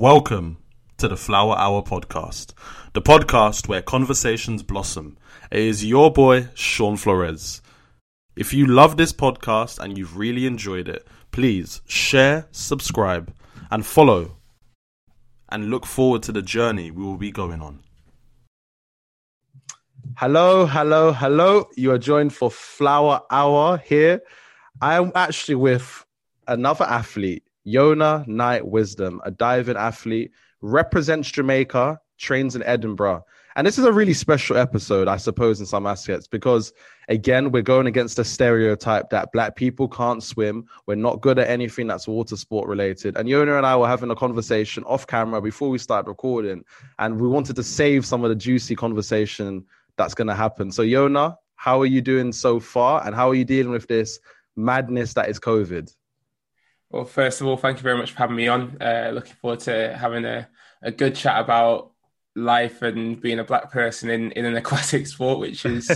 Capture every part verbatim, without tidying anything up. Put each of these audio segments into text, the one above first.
Welcome to the Flower Hour podcast, the podcast where conversations blossom. It is your boy, Sean Flores. If you love this podcast and you've really enjoyed it, please share, subscribe, and follow, and look forward to the journey we will be going on. Hello, hello, hello. You are joined for Flower Hour here. I am actually with another athlete, Yona Knight Wisdom, a diving athlete, represents Jamaica, trains in Edinburgh. And this is a really special episode, I suppose, in some aspects, because, again, we're going against the stereotype that black people can't swim. We're not good at anything that's water sport related. And Yona and I were having a conversation off camera before we started recording, and we wanted to save some of the juicy conversation that's going to happen. So, Yona, how are you doing so far? And how are you dealing with this madness that is COVID? Well, first of all, thank you very much for having me on. Uh, looking forward to having a, a good chat about life and being a black person in, in an aquatic sport, which is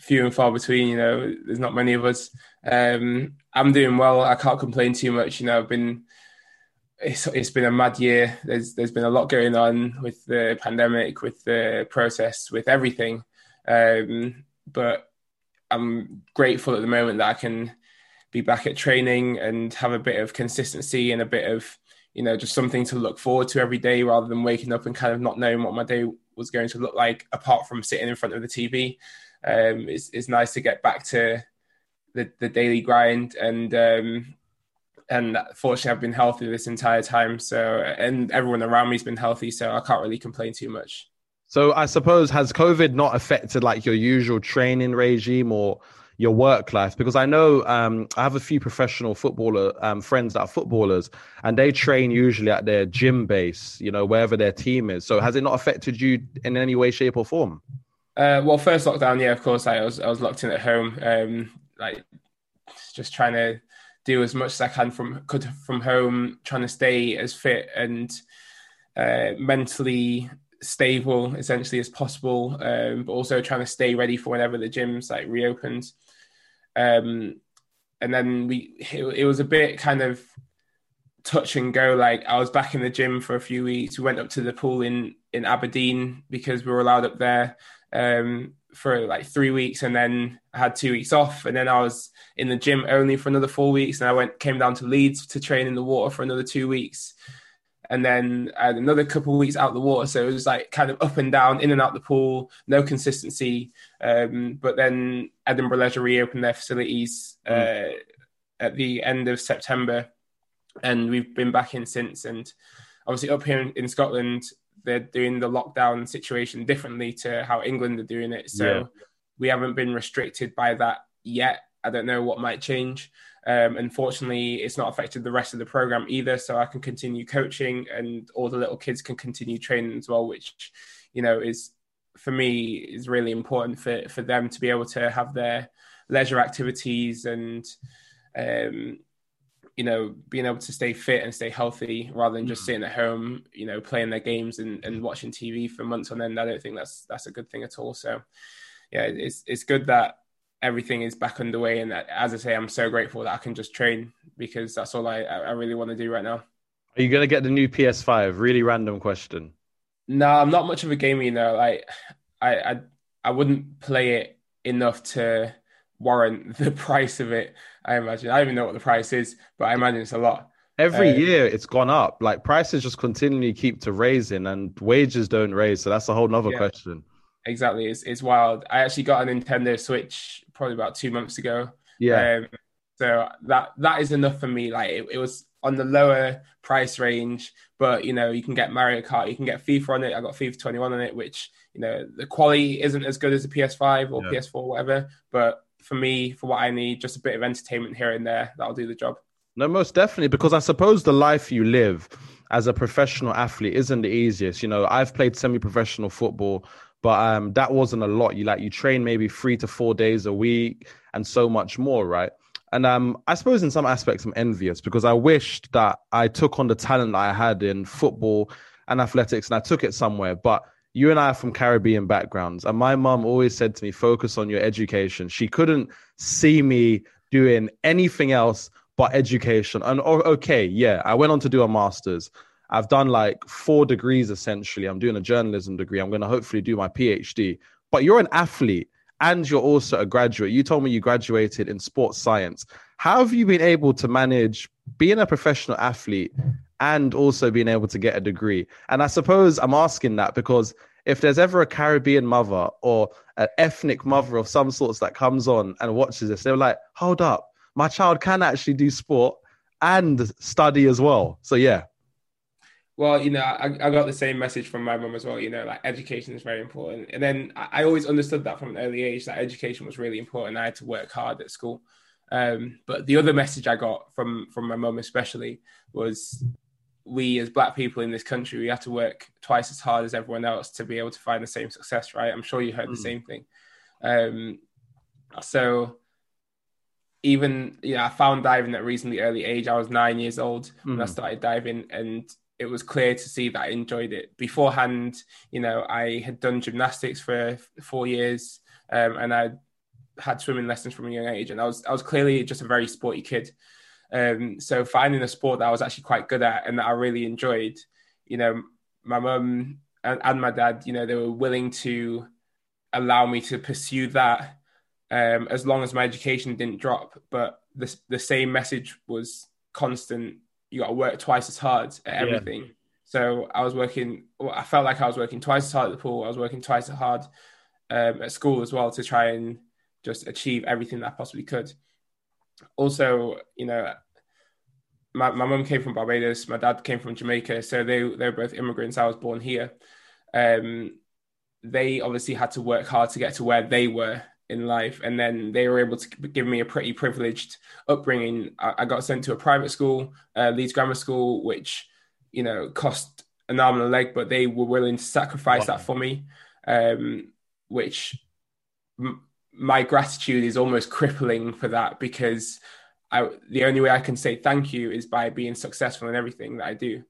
few and far between, you know, there's not many of us. Um, I'm doing well. I can't complain too much. You know, I've been, it's, it's been a mad year. There's There's been a lot going on with the pandemic, with the protests, with everything. Um, but I'm grateful at the moment that I can be back at training and have a bit of consistency and a bit of, you know, just something to look forward to every day rather than waking up and kind of not knowing what my day was going to look like apart from sitting in front of the T V. Um, it's, it's nice to get back to the, the daily grind and, um, and fortunately I've been healthy this entire time. So, and everyone around me has been healthy, so I can't really complain too much. So I suppose, has COVID not affected like your usual training regime or your work life? Because I know um, I have a few professional footballer um, friends that are footballers, and they train usually at their gym base, you know, wherever their team is. So has it not affected you in any way, shape or form? Uh, well, first lockdown, yeah, of course, I was I was locked in at home, um, like just trying to do as much as I can from could from home, trying to stay as fit and uh, mentally stable, essentially, as possible, um, but also trying to stay ready for whenever the gyms like reopened. Um, and then we, it, it was a bit kind of touch and go. Like I was back in the gym for a few weeks. We went up to the pool in, in Aberdeen because we were allowed up there, um, for like three weeks. And then I had two weeks off, and then I was in the gym only for another four weeks. And I went, came down to Leeds to train in the water for another two weeks. And then I had another couple of weeks out the water. So it was like kind of up and down, in and out the pool, no consistency. Um, but then Edinburgh Leisure reopened their facilities uh, mm. at the end of September. And we've been back in since. And obviously up here in, in Scotland, they're doing the lockdown situation differently to how England are doing it. So yeah. We haven't been restricted by that yet. I don't know what might change. Um, unfortunately, it's not affected the rest of the program either. So I can continue coaching, and all the little kids can continue training as well, which, you know, is for me is really important for, for them to be able to have their leisure activities and, um, you know, being able to stay fit and stay healthy rather than just mm-hmm. sitting at home, you know, playing their games and, and watching T V for months on end. I don't think that's, that's a good thing at all. So yeah, it's, it's good that everything is back underway, and as I say, I'm so grateful that I can just train, because that's all I, I really want to do right now. Are you going to get the new P S five? Really random question. No, I'm not much of a gamer, you know. Like, I, I, I wouldn't play it enough to warrant the price of it. I imagine. I don't even know what the price is, but I imagine it's a lot. Every uh, year, it's gone up. Like prices just continually keep to raising, and wages don't raise. So that's a whole nother yeah. question. Exactly. It's it's wild. I actually got a Nintendo Switch probably about two months ago. Yeah. Um, so that that is enough for me. Like it, it was on the lower price range, but you know, you can get Mario Kart, you can get FIFA on it. I got FIFA twenty-one on it, which, you know, the quality isn't as good as the P S five or yeah. P S four or whatever. But for me, for what I need, just a bit of entertainment here and there, that'll do the job. No, most definitely, because I suppose the life you live as a professional athlete isn't the easiest. You know, I've played semi-professional football, but um, that wasn't a lot. You like you train maybe three to four days a week and so much more, right? And um, I suppose in some aspects I'm envious, because I wished that I took on the talent that I had in football and athletics and I took it somewhere. But you and I are from Caribbean backgrounds, and my mum always said to me, focus on your education. She couldn't see me doing anything else but education. And oh, okay, yeah, I went on to do a master's. I've done like four degrees, essentially. I'm doing a journalism degree. I'm going to hopefully do my PhD. But you're an athlete and you're also a graduate. You told me you graduated in sports science. How have you been able to manage being a professional athlete and also being able to get a degree? And I suppose I'm asking that because if there's ever a Caribbean mother or an ethnic mother of some sorts that comes on and watches this, they're like, hold up, my child can actually do sport and study as well. So, yeah. Well, you know, I, I got the same message from my mum as well, you know, like education is very important. And then I, I always understood that from an early age, that education was really important. I had to work hard at school. Um, but the other message I got from, from my mum especially was, we as Black people in this country, we have to work twice as hard as everyone else to be able to find the same success, right? I'm sure you heard mm. the same thing. Um, so even, yeah, I found diving at a reasonably early age. I was nine years old mm. when I started diving, and it was clear to see that I enjoyed it. Beforehand, you know, I had done gymnastics for four years um, and I had swimming lessons from a young age, and I was I was clearly just a very sporty kid. Um, so finding a sport that I was actually quite good at and that I really enjoyed, you know, my mum and, and my dad, you know, they were willing to allow me to pursue that um, as long as my education didn't drop. But the, the same message was constant. You got to work twice as hard at everything. Yeah. So I was working, I felt like I was working twice as hard at the pool. I was working twice as hard um, at school as well to try and just achieve everything that I possibly could. Also, you know, my my mum came from Barbados, my dad came from Jamaica, so they they're both immigrants. I was born here. Um, they obviously had to work hard to get to where they were in life, and then they were able to give me a pretty privileged upbringing. I, I got sent to a private school, uh, Leeds Grammar School, which, you know, cost an arm and a leg, but they were willing to sacrifice wow. that for me, um, which. M- my gratitude is almost crippling for that, because I, the only way I can say thank you is by being successful in everything that I do.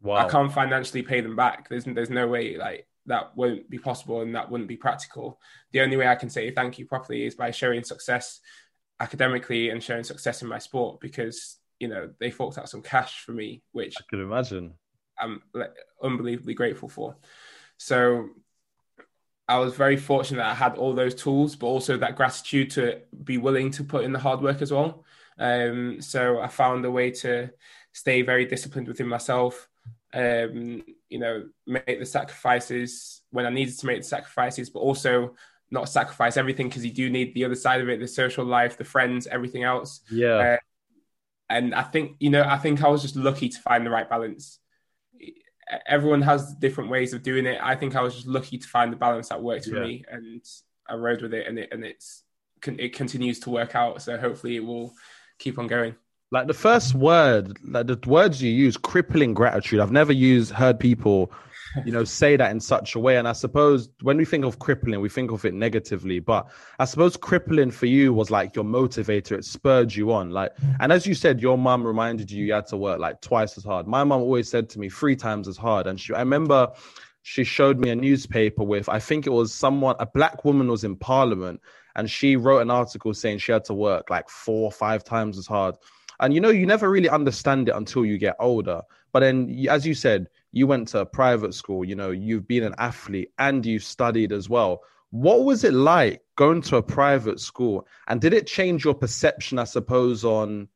Wow. I can't financially pay them back. There's, there's no way, like, that won't be possible and that wouldn't be practical. The only way I can say thank you properly is by showing success academically and showing success in my sport, because, you know, they forked out some cash for me, which I could imagine I'm like, unbelievably grateful for. So I was very fortunate that I had all those tools, but also that gratitude to be willing to put in the hard work as well. Um, so I found a way to stay very disciplined within myself, um, you know, make the sacrifices when I needed to make the sacrifices, but also not sacrifice everything, because you do need the other side of it, the social life, the friends, everything else. Yeah. Uh, and I think, you know, I think I was just lucky to find the right balance. Everyone has different ways of doing it. I think I was just lucky to find the balance that worked for yeah. me, and I rode with it, and it and it's it continues to work out. So hopefully it will keep on going. Like the first word, like the words you use, crippling gratitude. I've never used heard people, you know, say that in such a way. And I suppose when we think of crippling, we think of it negatively. But I suppose crippling for you was like your motivator. It spurred you on. Like, and as you said, your mum reminded you you had to work like twice as hard. My mum always said to me three times as hard. And she, I remember she showed me a newspaper with, I think it was someone, a black woman was in parliament, and she wrote an article saying she had to work like four or five times as hard. And, you know, you never really understand it until you get older. But then, as you said, you went to a private school, you know, you've been an athlete and you studied as well. What was it like going to a private school? And did it change your perception, I suppose, on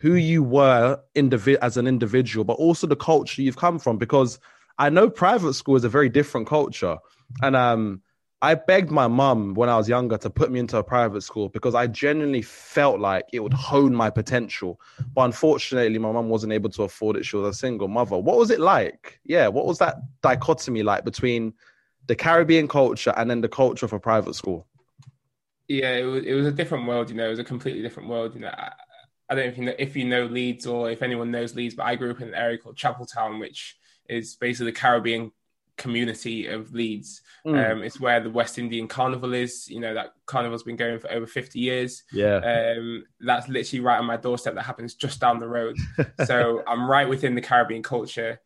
who you were indiv- as an individual, but also the culture you've come from? Because I know private school is a very different culture. And um, I begged my mum when I was younger to put me into a private school, because I genuinely felt like it would hone my potential. But unfortunately, my mum wasn't able to afford it. She was a single mother. What was it like? Yeah, what was that dichotomy like between the Caribbean culture and then the culture of a private school? Yeah, it was, it was a different world, you know. It was a completely different world, you know. I, I don't know if you know, if you know Leeds, or if anyone knows Leeds, but I grew up in an area called Chapeltown, which is basically the Caribbean community of Leeds. Mm. Um, it's where the West Indian Carnival is. You know, that carnival's been going for over fifty years. Yeah. Um, that's literally right on my doorstep. That happens just down the road. So I'm right within the Caribbean culture.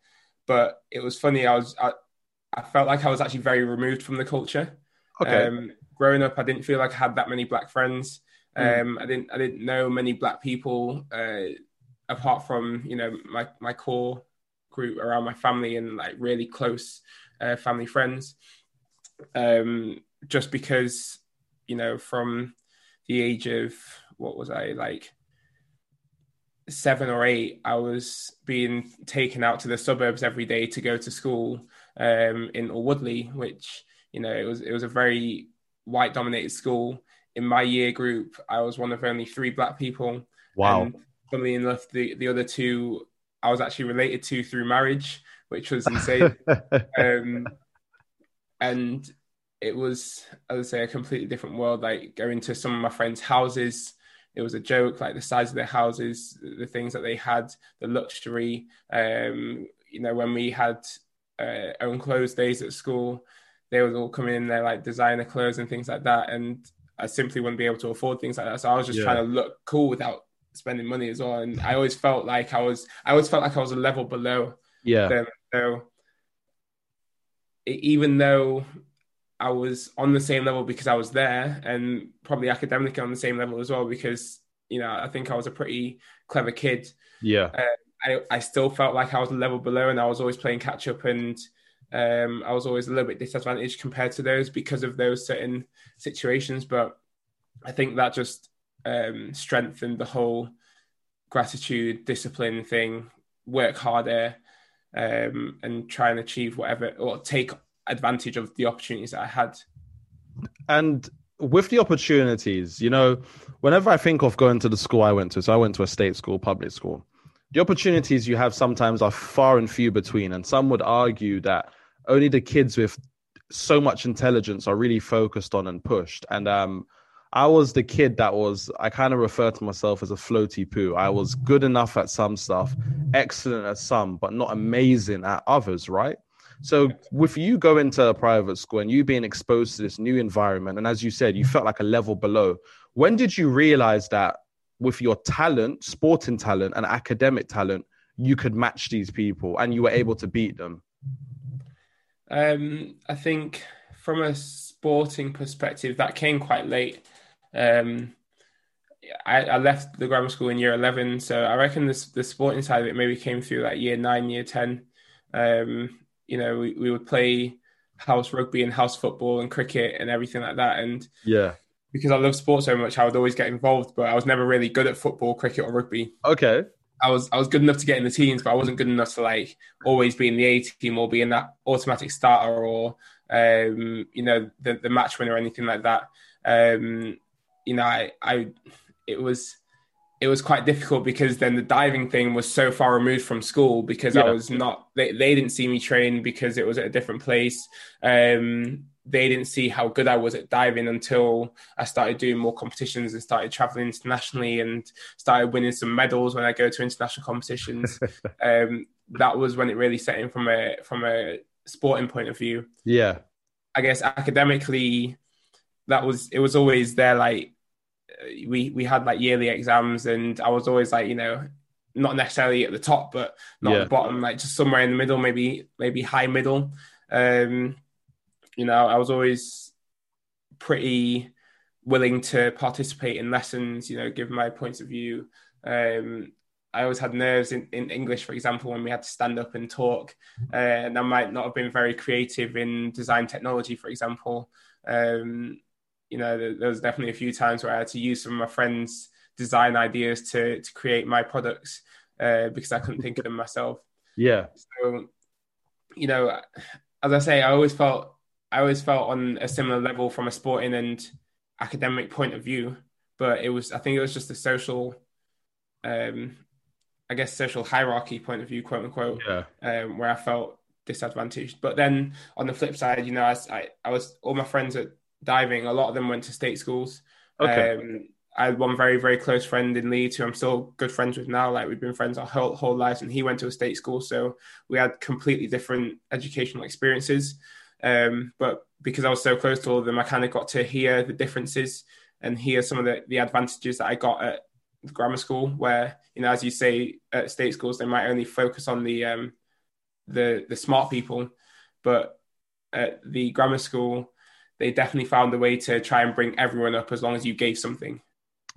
But it was funny. I was I, I felt like I was actually very removed from the culture. Okay. Um, growing up, I didn't feel like I had that many black friends. Mm. Um, I didn't I didn't know many black people uh, apart from, you know, my my core group around my family and like really close uh, family friends. Um, just because, you know, from the age of, what was I, like seven or eight, I was being taken out to the suburbs every day to go to school um, in Orwoodley, which, you know, it was it was a very white dominated school. In my year group, I was one of only three black people. Wow. And funnily enough, the, the other two I was actually related to through marriage, which was insane. um, and it was, as I say, a completely different world. Like going to some of my friends' houses, it was a joke, like the size of their houses, the things that they had, the luxury. Um, you know, when we had uh, own clothes days at school, they was all coming in there like designer clothes and things like that. And I simply wouldn't be able to afford things like that. So I was just yeah. trying to look cool without spending money as well. And I always felt like I was, I always felt like I was a level below. Yeah. Them. So it, even though I was on the same level because I was there, and probably academically on the same level as well, because, you know, I think I was a pretty clever kid. Yeah. Uh, I, I still felt like I was a level below, and I was always playing catch up, and um, I was always a little bit disadvantaged compared to those because of those certain situations. But I think that just um, strengthened the whole gratitude, discipline thing, work harder, um, and try and achieve whatever, or take advantage of the opportunities that I had. And with the opportunities, you know, whenever I think of going to the school I went to, so I went to a state school, public school, the opportunities you have sometimes are far and few between. And some would argue that only the kids with so much intelligence are really focused on and pushed. And um, I was the kid that was, I kind of refer to myself as a floaty poo. I was good enough at some stuff, excellent at some, but not amazing at others, right? So with you going to a private school and you being exposed to this new environment, and as you said, you felt like a level below, when did you realize that with your talent, sporting talent and academic talent, you could match these people and you were able to beat them? Um, I think from a sporting perspective, that came quite late. Um, I, I left the grammar school in year eleven. So I reckon this, the sporting side of it maybe came through like year nine, year ten. Um, you know, we, we would play house rugby and house football and cricket and everything like that. And yeah, because I love sports so much, I would always get involved, but I was never really good at football, cricket or rugby. Okay. I was, I was good enough to get in the teams, but I wasn't good enough to like always be in the A team or be in that automatic starter or, um, you know, the, the match winner or anything like that. Um, you know, I, I, it was, it was quite difficult because then the diving thing was so far removed from school because yeah. I was not, they, they didn't see me train because it was at a different place. Um, they didn't see how good I was at diving until I started doing more competitions and started traveling internationally and started winning some medals when I go to international competitions. um, that was when it really set in from a, from a sporting point of view. Yeah. I guess academically that was, it was always there. Like, we we had like yearly exams and I was always like, you know, not necessarily at the top but not yeah. at the bottom, like just somewhere in the middle, maybe maybe high middle. Um you know, I was always pretty willing to participate in lessons, you know, give my points of view. um I always had nerves in, in English, for example, when we had to stand up and talk, uh, and I might not have been very creative in design technology, for example. um You know, there was definitely a few times where I had to use some of my friends' design ideas to to create my products uh, because I couldn't think of them myself. Yeah. So, you know, as I say, I always felt I always felt on a similar level from a sporting and academic point of view, but it was I think it was just a social, um, I guess, social hierarchy point of view, quote unquote, yeah. um, where I felt disadvantaged. But then on the flip side, you know, I I, I was all my friends at diving, a lot of them went to state schools. Okay. Um, I had one very, very close friend in Leeds who I'm still good friends with now. Like, we've been friends our whole, whole lives, and he went to a state school. So we had completely different educational experiences. Um, but because I was so close to all of them, I kind of got to hear the differences and hear some of the, the advantages that I got at the grammar school where, you know, as you say, at state schools, they might only focus on the, um, the, the smart people. But at the grammar school, they definitely found a way to try and bring everyone up as long as you gave something.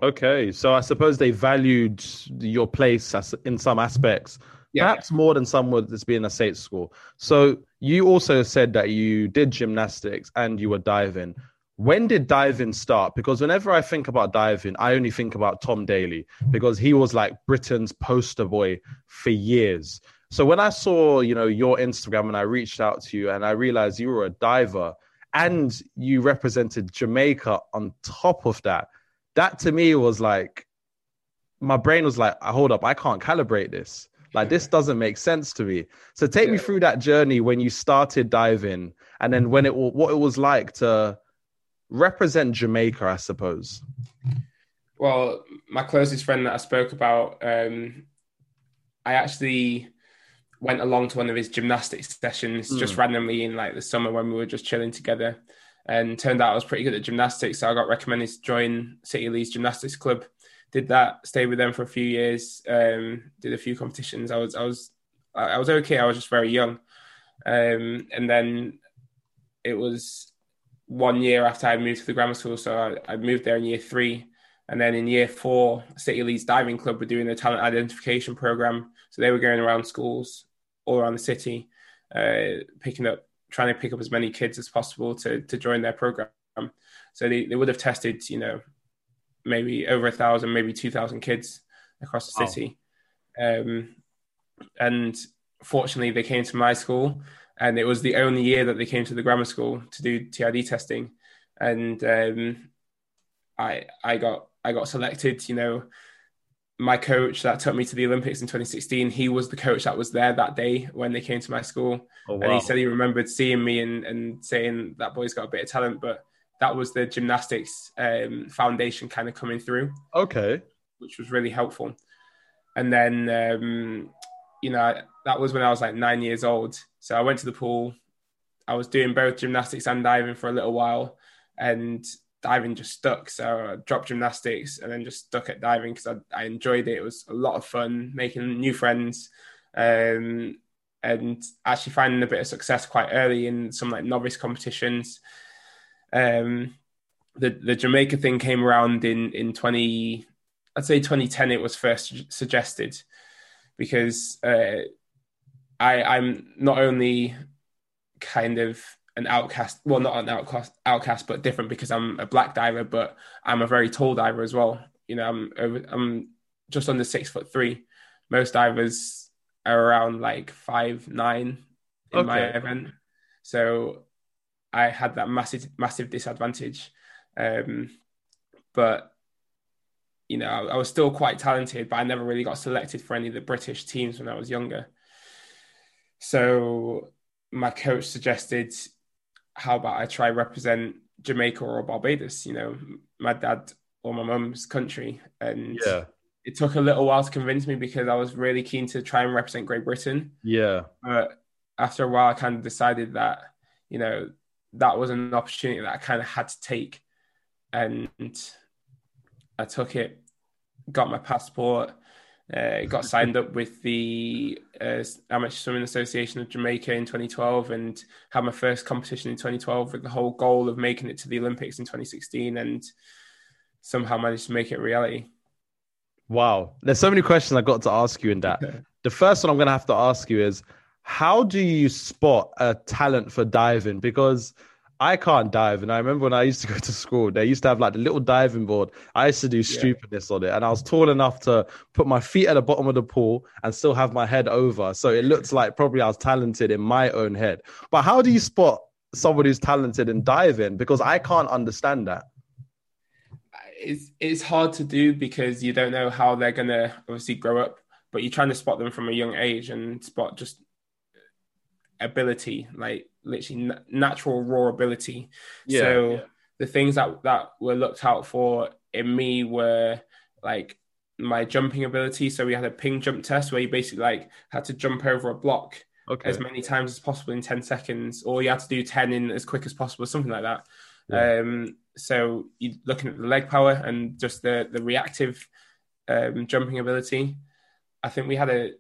Okay. So I suppose they valued your place as, in some aspects yeah, perhaps yeah. more than someone that's been in a state school. So you also said that you did gymnastics and you were diving. When did diving start? Because whenever I think about diving, I only think about Tom Daley, because he was like Britain's poster boy for years. So when I saw, you know, your Instagram and I reached out to you and I realized you were a diver and you represented Jamaica on top of that, that to me was like, my brain was like, hold up, I can't calibrate this. Like, this doesn't make sense to me. So take yeah. me through that journey when you started diving and then when it what it was like to represent Jamaica, I suppose. Well, my closest friend that I spoke about, um, I actually went along to one of his gymnastics sessions mm. just randomly in like the summer when we were just chilling together, and turned out I was pretty good at gymnastics. So I got recommended to join City of Leeds Gymnastics Club. Did that, stayed with them for a few years, um, did a few competitions. I was, I was, I was okay. I was just very young. Um, and then it was one year after I moved to the grammar school. So I, I moved there in year three. And then in year four, City of Leeds Diving Club were doing the talent identification program. So they were going around schools all around the city, uh, picking up, trying to pick up as many kids as possible to, to join their program. So they, they would have tested, you know, maybe over a thousand, maybe two thousand kids across the city. Wow. Um, and fortunately, they came to my school, and it was the only year that they came to the grammar school to do T I D testing. And um, I I got I got selected. You know, my coach that took me to the Olympics in twenty sixteen, he was the coach that was there that day when they came to my school. Oh, wow. And he said he remembered seeing me and, and saying, that boy's got a bit of talent, but that was the gymnastics um, foundation kind of coming through. Okay. Which was really helpful. And then, um, you know, that was when I was like nine years old. So I went to the pool. I was doing both gymnastics and diving for a little while, and diving just stuck. So I dropped gymnastics and then just stuck at diving because I, I enjoyed it. It was a lot of fun, making new friends, um, and actually finding a bit of success quite early in some like novice competitions. Um, the, the Jamaica thing came around in, in twenty, I'd say twenty ten, it was first suggested, because uh, I, I'm not only kind of an outcast, well, not an outcast, outcast, but different because I'm a black diver, but I'm a very tall diver as well. You know, I'm over, I'm just under six foot three. Most divers are around like five, nine in okay. my event. So I had that massive, massive disadvantage. Um, but, you know, I, I was still quite talented, but I never really got selected for any of the British teams when I was younger. So my coach suggested, how about I try represent Jamaica or Barbados, you know, my dad or my mum's country. And yeah. it took a little while to convince me because I was really keen to try and represent Great Britain. Yeah. But after a while, I kind of decided that, you know, that was an opportunity that I kind of had to take, and I took it, got my passport, uh, got signed up with the uh, Amateur Swimming Association of Jamaica in twenty twelve, and had my first competition in twenty twelve with the whole goal of making it to the Olympics in twenty sixteen, and somehow managed to make it a reality. Wow. There's so many questions I've got to ask you in that. The first one I'm going to have to ask you is, how do you spot a talent for diving? Because I can't dive. And I remember when I used to go to school, they used to have like the little diving board. I used to do stupidness yeah. on it. And I was tall enough to put my feet at the bottom of the pool and still have my head over. So it looked like probably I was talented in my own head. But how do you spot somebody who's talented in diving? Because I can't understand that. It's, it's hard to do because you don't know how they're going to obviously grow up. But you're trying to spot them from a young age and spot just ability, like literally natural raw ability. Yeah, so yeah. the things that that were looked out for in me were like my jumping ability. So we had a ping jump test where you basically like had to jump over a block okay. as many times as possible in ten seconds, or you had to do ten in as quick as possible, something like that. Yeah. Um, so you're looking at the leg power and just the the reactive um, jumping ability. I think we had a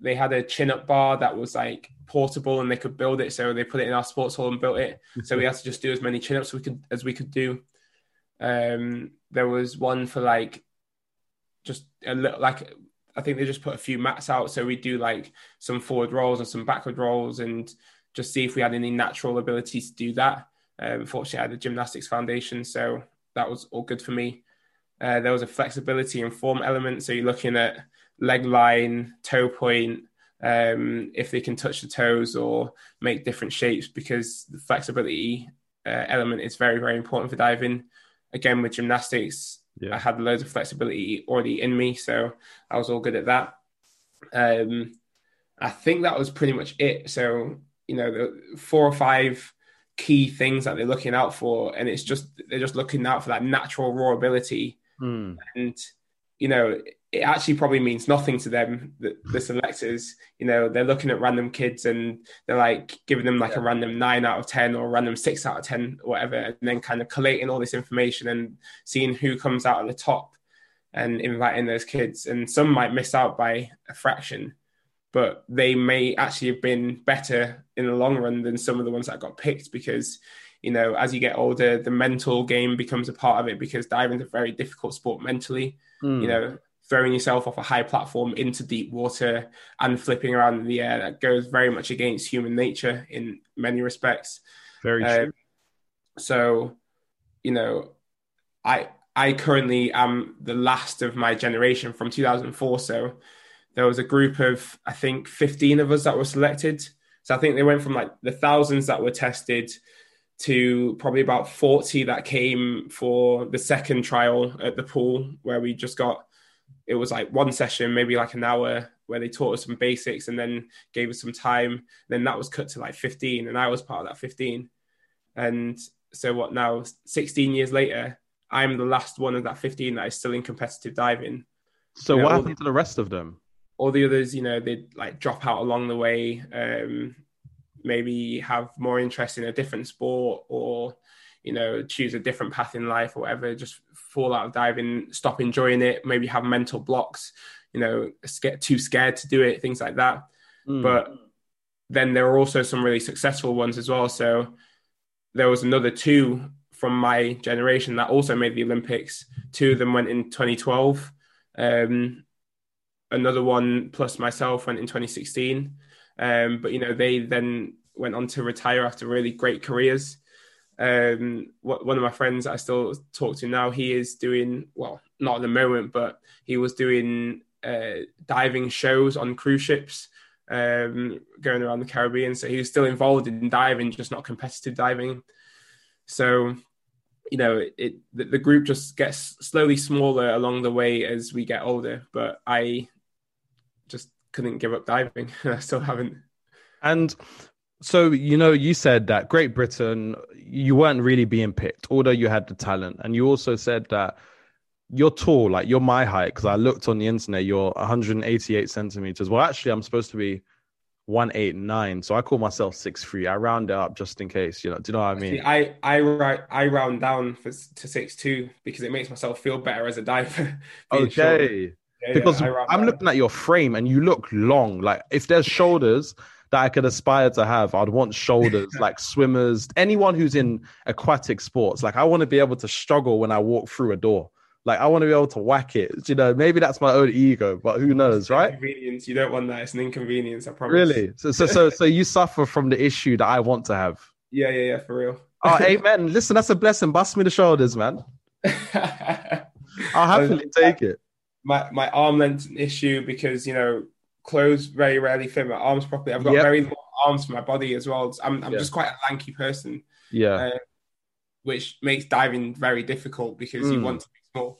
they had a chin-up bar that was like portable and they could build it, so they put it in our sports hall and built it, so we had to just do as many chin-ups we could as we could do. Um there was one for like just a little like I think they just put a few mats out. So we do like some forward rolls and some backward rolls and just see if we had any natural ability to do that. Um, fortunately, I had a gymnastics foundation, so that was all good for me. Uh, there was a flexibility and form element. So you're looking at leg line, toe point, um, if they can touch the toes or make different shapes, because the flexibility uh, element is very, very important for diving. Again, with gymnastics, yeah. I had loads of flexibility already in me, so I was all good at that. Um, I think that was pretty much it. So, you know, the four or five key things that they're looking out for, and it's just, they're just looking out for that natural raw ability. Mm. And, you know, it actually probably means nothing to them, the, the selectors. You know, they're looking at random kids and they're like giving them like yeah. a random nine out of ten or a random six out of ten, or whatever, and then kind of collating all this information and seeing who comes out at the top and inviting those kids. And some might miss out by a fraction, but they may actually have been better in the long run than some of the ones that got picked, because, you know, as you get older, the mental game becomes a part of it, because diving is a very difficult sport mentally. Mm. You know, throwing yourself off a high platform into deep water and flipping around in the air, that goes very much against human nature in many respects. Very uh, true. So, you know, I I currently am the last of my generation from two thousand four. So there was a group of, I think, fifteen of us that were selected. So I think they went from like the thousands that were tested to probably about forty that came for the second trial at the pool, where we just got, it was like one session, maybe like an hour, where they taught us some basics and then gave us some time. Then that was cut to like fifteen, and I was part of that fifteen. And so what now, sixteen years later, I'm the last one of that fifteen that is still in competitive diving. So you know, what happened to the rest of them? All the others, you know, they'd like drop out along the way, um, maybe have more interest in a different sport, or, you know, choose a different path in life or whatever, just fall out of diving, stop enjoying it, maybe have mental blocks, you know, get too scared to do it, things like that. Mm. But then there were also some really successful ones as well. So there was another two from my generation that also made the Olympics. Two of them went in twenty twelve. Um, another one plus myself went in twenty sixteen. Um, but, you know, they then went on to retire after really great careers. Um, what, one of my friends I still talk to now, he is doing, well, not at the moment, but he was doing uh, diving shows on cruise ships, um, going around the Caribbean. So he was still involved in diving, just not competitive diving. So, you know, it, it the, the group just gets slowly smaller along the way as we get older. But I just couldn't give up diving. I still haven't. And so, you know, you said that Great Britain, you weren't really being picked, although you had the talent. And you also said that you're tall, like you're my height, because I looked on the internet, you're one hundred eighty-eight centimeters. Well, actually, I'm supposed to be one eighty-nine. So I call myself six three. I round it up just in case, you know, do you know what I mean? See, I, I, I round down for, to six two, because it makes myself feel better as a diver. Okay. Short. Yeah, because yeah, I'm down. Looking at your frame and you look long. Like if there's shoulders that I could aspire to have, I'd want shoulders like swimmers, anyone who's in aquatic sports. Like I want to be able to struggle when I walk through a door. Like I want to be able to whack it. You know, maybe that's my own ego, but who knows, right? Inconvenience. You don't want that. It's an inconvenience, I promise. Really? So, so, so, so you suffer from the issue that I want to have. Yeah, yeah, yeah, for real. Oh, amen. Listen, that's a blessing. Bust me the shoulders, man. I'll happily take it. My my arm length issue, because, you know, clothes very rarely fit my arms properly. I've got yep. very long arms for my body as well. I'm I'm yeah. just quite a lanky person. Yeah. Uh, which makes diving very difficult, because mm. you want to be small.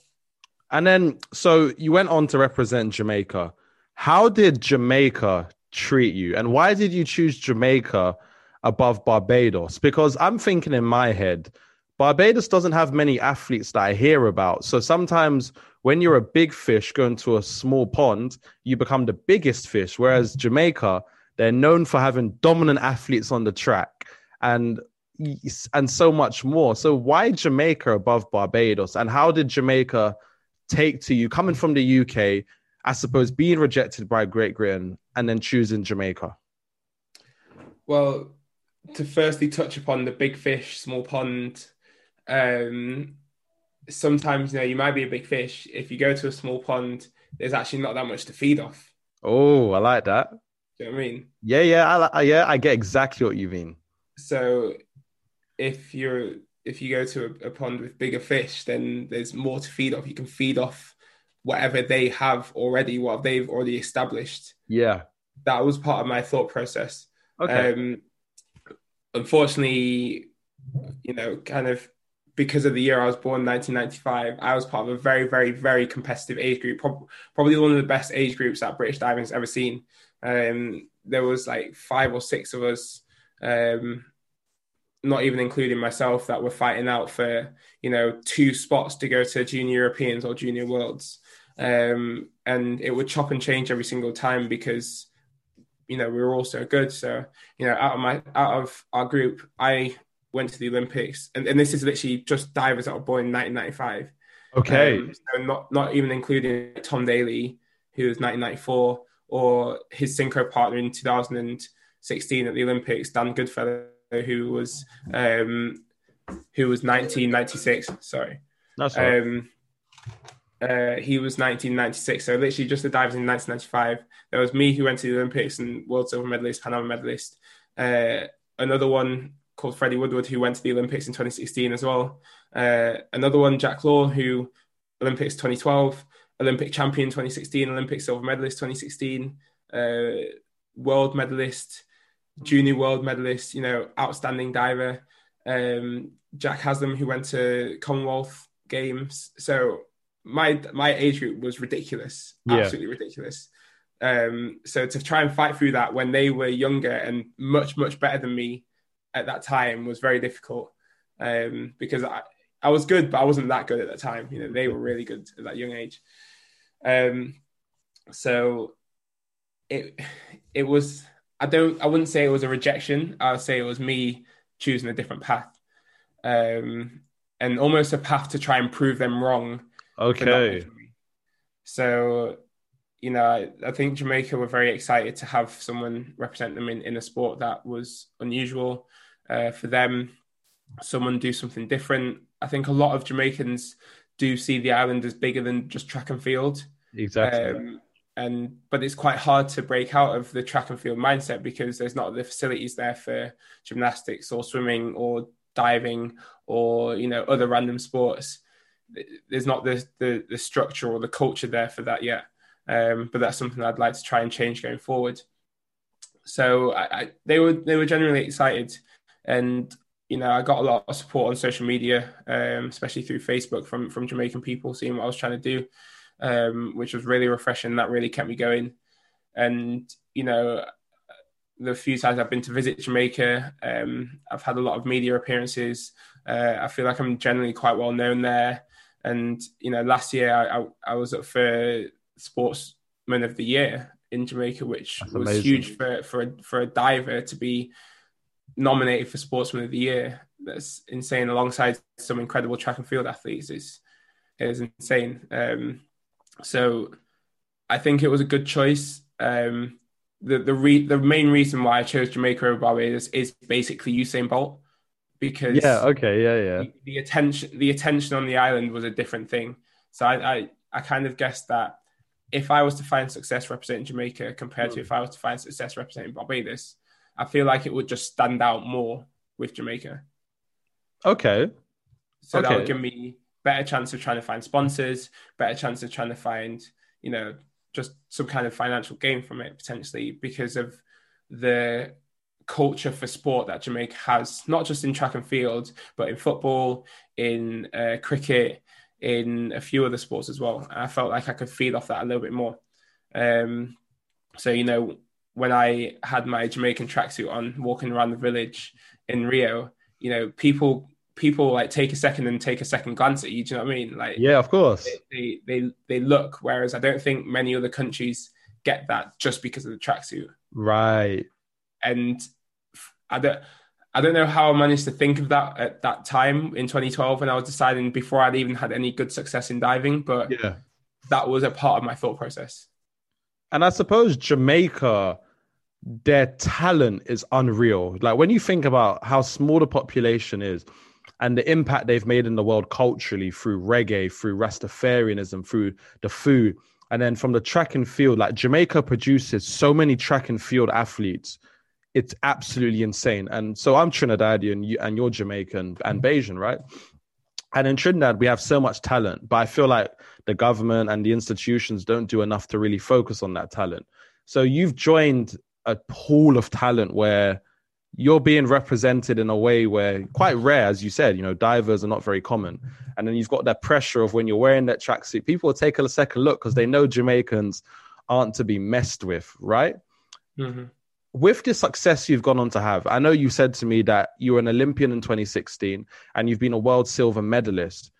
And then, so you went on to represent Jamaica. How did Jamaica treat you? And why did you choose Jamaica above Barbados? Because I'm thinking in my head, Barbados doesn't have many athletes that I hear about. So sometimes when you're a big fish going to a small pond, you become the biggest fish. Whereas Jamaica, they're known for having dominant athletes on the track and and so much more. So why Jamaica above Barbados? And how did Jamaica take to you, coming from the U K, I suppose being rejected by Great Britain and then choosing Jamaica? Well, to firstly touch upon the big fish, small pond, um, sometimes, you know, you might be a big fish. If you go to a small pond, there's actually not that much to feed off. Oh, I like that. Do you know what I mean? Yeah, yeah, I, yeah, I get exactly what you mean. So if you're if you go to a, a pond with bigger fish, then there's more to feed off. You can feed off whatever they have already, what they've already established. Yeah. That was part of my thought process. Okay. Um, unfortunately, you know, kind of because of the year I was born, nineteen ninety-five, I was part of a very, very, very competitive age group, pro- probably one of the best age groups that British diving's ever seen. Um, there was like five or six of us, um, not even including myself, that were fighting out for, you know, two spots to go to Junior Europeans or Junior Worlds. Um, and it would chop and change every single time because, you know, we were all so good. So, you know, out of my, out of our group, I went to the Olympics, and, and this is literally just divers that were born in nineteen ninety-five. Okay. Um, so not, not even including Tom Daley, who was nineteen ninety-four, or his synchro partner in two thousand sixteen at the Olympics, Dan Goodfellow, who was, um, who was nineteen ninety-six. Sorry. That's right. Um, Uh, he was nineteen ninety-six, so literally just the divers in nineteen ninety-five. There was me, who went to the Olympics and world silver medalist, Panama medalist. Uh, another one called Freddie Woodward, who went to the Olympics in twenty sixteen as well. Uh, another one, Jack Law, who Olympics twenty twelve, Olympic champion twenty sixteen, Olympic silver medalist twenty sixteen, uh, world medalist, junior world medalist, you know, outstanding diver. Um, Jack Haslam, who went to Commonwealth Games. So my my age group was ridiculous, absolutely yeah. ridiculous. Um, so to try and fight through that when they were younger and much, much better than me at that time was very difficult, um, because I, I was good, but I wasn't that good at that time. You know, they were really good at that young age. Um, so it it was, I don't, I wouldn't say it was a rejection. I would say it was me choosing a different path, um, and almost a path to try and prove them wrong. Okay. So, you know, I, I think Jamaica were very excited to have someone represent them in, in a sport that was unusual uh, for them, someone do something different. I think a lot of Jamaicans do see the island as bigger than just track and field. Exactly. Um, and But it's quite hard to break out of the track and field mindset because there's not the facilities there for gymnastics or swimming or diving or, you know, other random sports. There's not the, the the structure or the culture there for that yet, um, but that's something I'd like to try and change going forward. So I, I, they were they were generally excited, and you know I got a lot of support on social media, um, especially through Facebook from from Jamaican people seeing what I was trying to do, um, which was really refreshing. That really kept me going, and you know the few times I've been to visit Jamaica, um, I've had a lot of media appearances. Uh, I feel like I'm generally quite well known there. And, you know, last year I, I, I was up for Sportsman of the Year in Jamaica, which That's was amazing. Huge for for a, for a diver to be nominated for Sportsman of the Year. That's insane. Alongside some incredible track and field athletes, it's it is insane. Um, so I think it was a good choice. Um, the the re- the main reason why I chose Jamaica over Barbados is basically Usain Bolt. Because yeah, okay, yeah, yeah. The, the attention, the attention on the island was a different thing. So I, I, I kind of guessed that if I was to find success representing Jamaica compared mm. to if I was to find success representing Barbados, I feel like it would just stand out more with Jamaica. Okay. So okay. that would give me better chance of trying to find sponsors, better chance of trying to find, you know, just some kind of financial gain from it potentially because of the culture for sport that Jamaica has, not just in track and field, but in football, in uh, cricket, in a few other sports as well. And I felt like I could feed off that a little bit more. Um, so, you know, when I had my Jamaican tracksuit on, walking around the village in Rio, you know, people people like take a second and take a second glance at you. Do you know what I mean? Like, yeah, of course. They they they, they look, whereas I don't think many other countries get that just because of the tracksuit. Right. And I don't, I don't know how I managed to think of that at that time in twenty twelve when I was deciding before I'd even had any good success in diving, but yeah. that was a part of my thought process. And I suppose Jamaica, their talent is unreal. Like when you think about how small the population is and the impact they've made in the world culturally through reggae, through Rastafarianism, through the food, And then from the track and field, like Jamaica produces so many track and field athletes. It's absolutely insane. And so I'm Trinidadian, you, and you're Jamaican and Bajan, right? And in Trinidad, we have so much talent, but I feel like the government and the institutions don't do enough to really focus on that talent. So you've joined a pool of talent where you're being represented in a way where quite rare, as you said, you know, divers are not very common. And then you've got that pressure of when you're wearing that tracksuit, people will take a second look because they know Jamaicans aren't to be messed with, right? Mm-hmm. With the success you've gone on to have, I know you said to me that you were an Olympian in twenty sixteen and you've been a world silver medalist.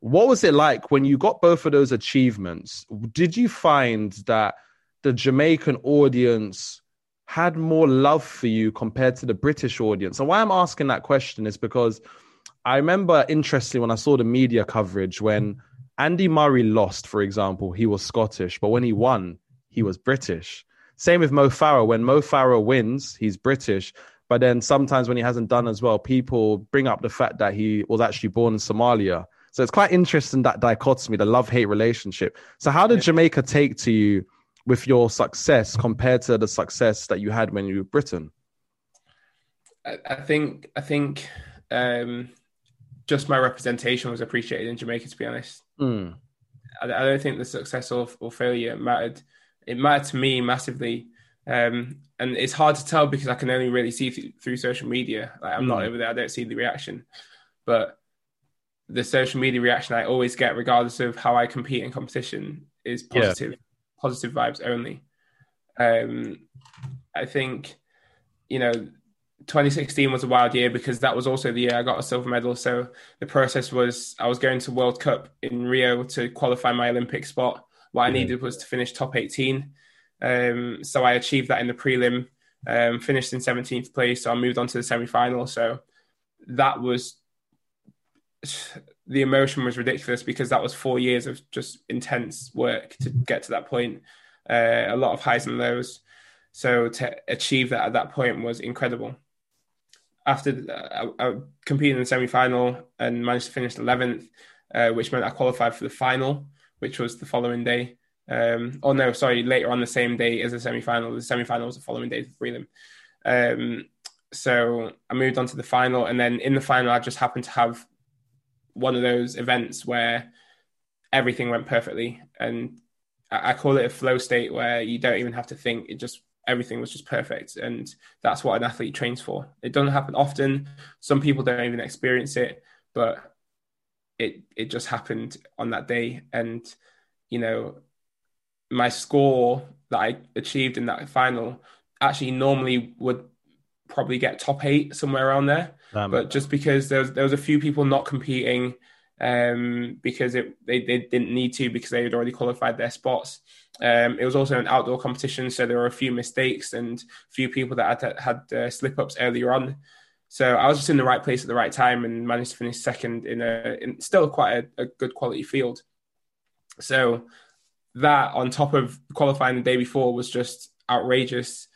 What was it like when you got both of those achievements? Did you find that the Jamaican audience had more love for you compared to the British audience? And why I'm asking that question is because I remember, interestingly, when I saw the media coverage, when Andy Murray lost, for example, he was Scottish, but when he won, he was British. Same with Mo Farah. When Mo Farah wins, he's British. But then sometimes when he hasn't done as well, people bring up the fact that he was actually born in Somalia. So it's quite interesting, that dichotomy, the love-hate relationship. So how did Jamaica take to you with your success compared to the success that you had when you were Britain? I, I think I think um, just my representation was appreciated in Jamaica, to be honest. Mm. I, I don't think the success or, or failure mattered. It mattered to me massively. Um, and it's hard to tell because I can only really see th- through social media. Like, I'm mm. not over there. I don't see the reaction. But the social media reaction I always get, regardless of how I compete in competition, is positive, yeah. positive vibes only. Um, I think, you know, twenty sixteen was a wild year because that was also the year I got a silver medal. So the process was I was going to World Cup in Rio to qualify my Olympic spot. What I needed was to finish top eighteen. Um, so I achieved that in the prelim, um, finished in seventeenth place. So I moved on to the semi-final. So that was, the emotion was ridiculous because that was four years of just intense work to get to that point. Uh, a lot of highs and lows. So to achieve that at that point was incredible. After I, I competed in the semi-final and managed to finish eleventh, uh, which meant I qualified for the final, which was the following day. Um, oh, no, sorry, later on the same day as the semi-final. The semi-final was the following day to prelim. Um, so I moved on to the final. And then in the final, I just happened to have one of those events where everything went perfectly. And I, I call it a flow state where you don't even have to think. It just, everything was just perfect. And that's what an athlete trains for. It doesn't happen often. Some people don't even experience it, but It it just happened on that day. And, you know, my score that I achieved in that final actually normally would probably get top eight, somewhere around there. Um, but just because there was, there was a few people not competing um, because it, they, they didn't need to because they had already qualified their spots. Um, it was also an outdoor competition, so there were a few mistakes and a few people that had, had uh, slip-ups earlier on. So I was just in the right place at the right time and managed to finish second in a in still quite a, a good quality field. So that, on top of qualifying the day before, was just outrageous.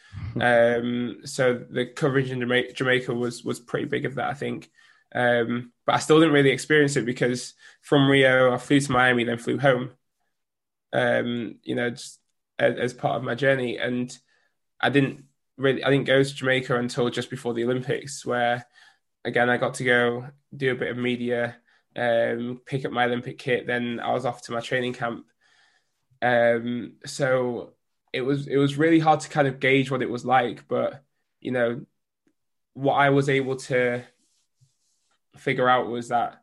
Um, so the coverage in Jama- Jamaica was was pretty big of that, I think. Um, but I still didn't really experience it because from Rio, I flew to Miami, then flew home, um, you know, just as, as part of my journey. And I didn't, Really, I didn't go to Jamaica until just before the Olympics, where again I got to go do a bit of media, um, pick up my Olympic kit. Then I was off to my training camp. Um, so it was it was really hard to kind of gauge what it was like, but you know what I was able to figure out was that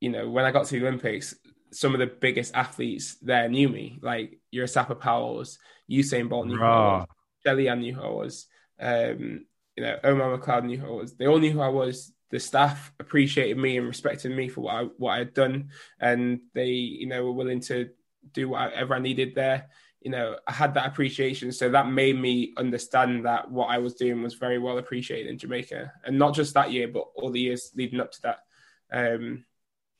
you know when I got to the Olympics, some of the biggest athletes there knew me, like your Asafa Powells, Usain Bolt, Nico. Delhi, I knew who I was. Um, you know, Omar McLeod knew who I was. They all knew who I was. The staff appreciated me and respected me for what I what I had done, and they, you know, were willing to do whatever I needed there. You know, I had that appreciation, so that made me understand that what I was doing was very well appreciated in Jamaica, and not just that year, but all the years leading up to that. Um,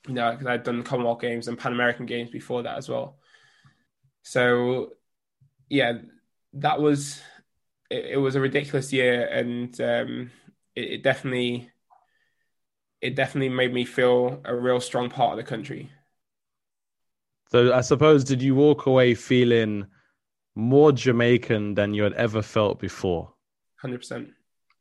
you know, because I'd done Commonwealth Games and Pan American Games before that as well. So, yeah, that was. It, it was a ridiculous year, and um, it, it definitely, it definitely made me feel a real strong part of the country. So I suppose, did you walk away feeling more Jamaican than you had ever felt before? one hundred percent.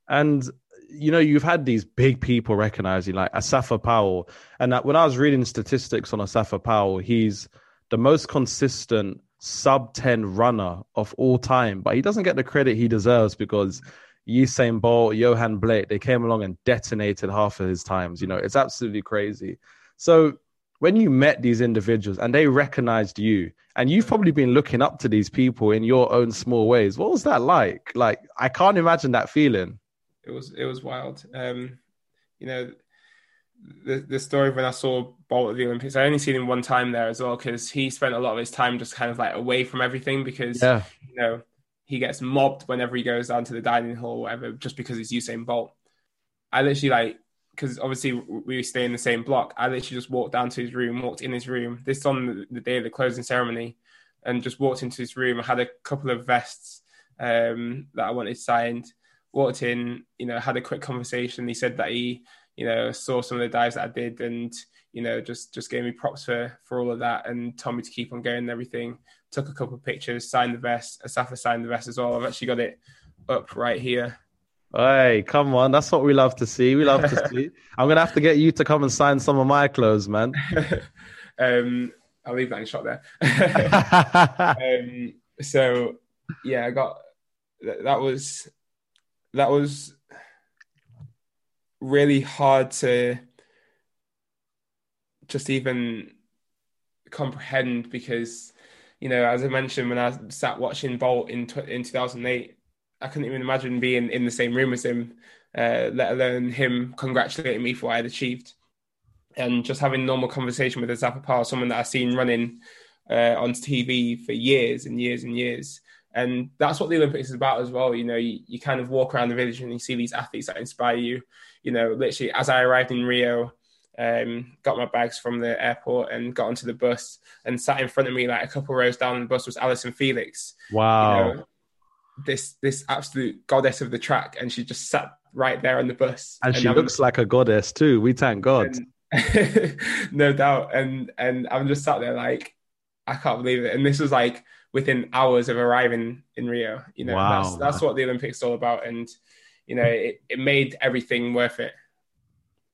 And, you know, you've had these big people recognize you, like Asafa Powell. And that, when I was reading statistics on Asafa Powell, he's the most consistent sub ten runner of all time. But he doesn't get the credit he deserves because Usain Bolt, Yohan Blake, they came along and detonated half of his times. You know, it's absolutely crazy. So when you met these individuals and they recognized you, and you've probably been looking up to these people in your own small ways, what was that like? Like, I can't imagine that feeling. It was, it was wild. Um, you know, the the story of when I saw Bolt at the Olympics, I only seen him one time there as well, because he spent a lot of his time just kind of like away from everything because, yeah. you know, he gets mobbed whenever he goes down to the dining hall or whatever, just because he's Usain Bolt. I literally like, because obviously we stay in the same block, I literally just walked down to his room, walked in his room. This is on the day of the closing ceremony, and just walked into his room. I had a couple of vests um, that I wanted signed. Walked in, you know, had a quick conversation. He said that he, you know, saw some of the dives that I did, and, you know, just just gave me props for, for all of that, and told me to keep on going and everything. Took a couple of pictures, signed the vest. Asafa signed the vest as well. I've actually got it up right here. Hey, come on. That's what we love to see. We love to see. I'm going to have to get you to come and sign some of my clothes, man. um, I'll leave that in shot there. um, so, yeah, I got... That was... That was really hard to just even comprehend because, you know, as I mentioned, when I sat watching Bolt in in two thousand eight, I couldn't even imagine being in the same room as him, uh, let alone him congratulating me for what I had achieved. And just having normal conversation with Asafa Powell, someone that I've seen running uh, on T V for years and years and years. And that's what the Olympics is about as well. You know, you, you kind of walk around the village and you see these athletes that inspire you. You know, literally as I arrived in Rio, um, got my bags from the airport and got onto the bus, and sat in front of me like a couple rows down the bus was Alison Felix. Wow. You know, this this absolute goddess of the track, and she just sat right there on the bus. And, and she I'm, looks like a goddess too. We thank God. And, no doubt. And and I'm just sat there like, I can't believe it. And this was like within hours of arriving in Rio, you know, wow. that's that's what the Olympics is all about. And, you know, it, it made everything worth it.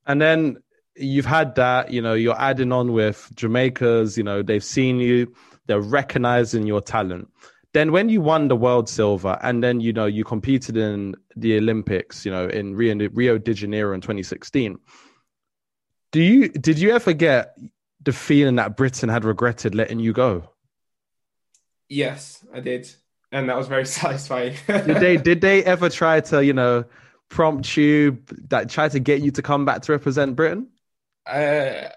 And then you've had that, you know, you're adding on with Jamaica's, you know, they've seen you, they're recognizing your talent. Then when you won the world silver and then, you know, you competed in the Olympics, you know, in Rio, Rio de Janeiro in twenty sixteen. Do you, did you ever get the feeling that Britain had regretted letting you go? Yes, I did. And that was very satisfying. did they did they ever try to, you know, prompt you, that try to get you to come back to represent Britain? Uh,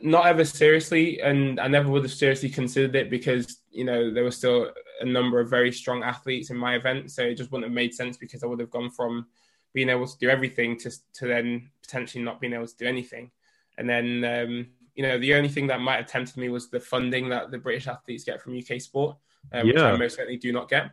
not ever seriously. And I never would have seriously considered it because, you know, there were still a number of very strong athletes in my event. So it just wouldn't have made sense because I would have gone from being able to do everything to to then potentially not being able to do anything. And then, um, you know, the only thing that might have tempted me was the funding that the British athletes get from U K sport. Um, yeah. Which I most certainly do not get.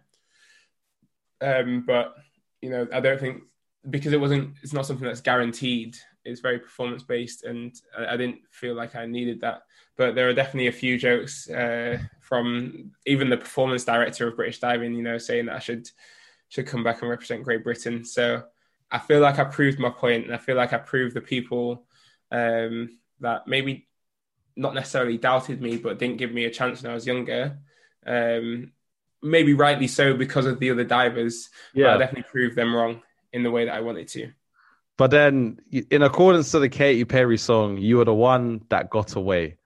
Um, but, you know, I don't think, because it wasn't, it's not something that's guaranteed. It's very performance-based, and I, I didn't feel like I needed that. But there are definitely a few jokes uh, from even the performance director of British Diving, you know, saying that I should should come back and represent Great Britain. So I feel like I proved my point, and I feel like I proved the people um, that maybe not necessarily doubted me, but didn't give me a chance when I was younger. Um, maybe rightly so because of the other divers, yeah. But I definitely proved them wrong in the way that I wanted to. But then, in accordance to the Katy Perry song, you were the one that got away.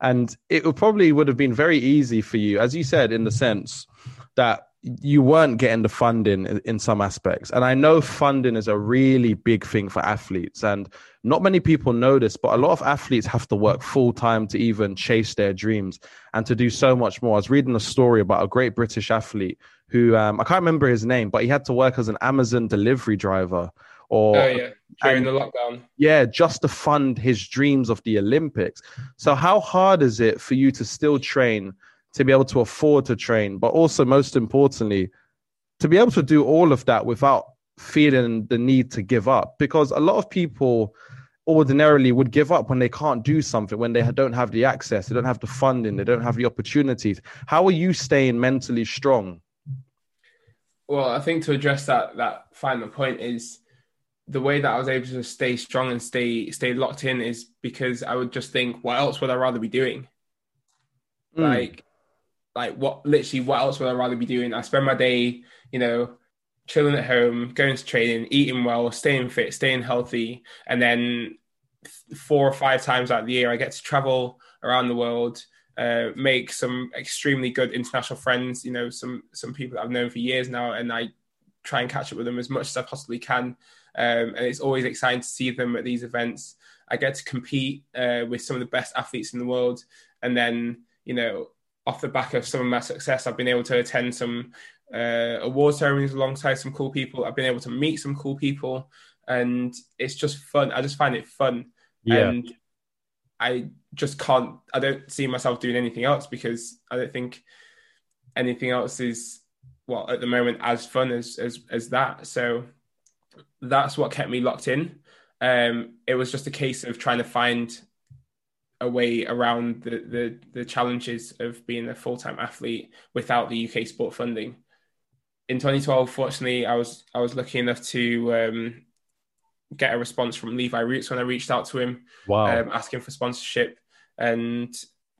And it would probably would have been very easy for you, as you said, in the sense that you weren't getting the funding in, in some aspects. And I know funding is a really big thing for athletes. And not many people know this, but a lot of athletes have to work full time to even chase their dreams and to do so much more. I was reading a story about a great British athlete who, um, I can't remember his name, but he had to work as an Amazon delivery driver. Or, oh, yeah, during and, the lockdown. Yeah, just to fund his dreams of the Olympics. So how hard is it for you to still train, to be able to afford to train, but also most importantly, to be able to do all of that without feeling the need to give up? Because a lot of people ordinarily would give up when they can't do something, when they don't have the access, they don't have the funding, they don't have the opportunities. How are you staying mentally strong? Well, I think to address that that final point is the way that I was able to stay strong and stay stay locked in is because I would just think, what else would I rather be doing? Mm. Like, like what? Literally, what else would I rather be doing? I spend my day, you know, chilling at home, going to training, eating well, staying fit, staying healthy, and then four or five times out of the year, I get to travel around the world, uh, make some extremely good international friends. You know, some some people that I've known for years now, and I try and catch up with them as much as I possibly can. Um, and it's always exciting to see them at these events. I get to compete uh, with some of the best athletes in the world. And then, you know, off the back of some of my success, I've been able to attend some uh, award ceremonies alongside some cool people. I've been able to meet some cool people. And it's just fun. I just find it fun. Yeah. And I just can't, I don't see myself doing anything else because I don't think anything else is, well, at the moment, as fun as as, as that. So that's what kept me locked in. Um, it was just a case of trying to find a way around the, the, the challenges of being a full-time athlete without the U K sport funding. In twenty twelve, fortunately, I was I was lucky enough to um, get a response from Levi Roots when I reached out to him, wow. um, asking for sponsorship. And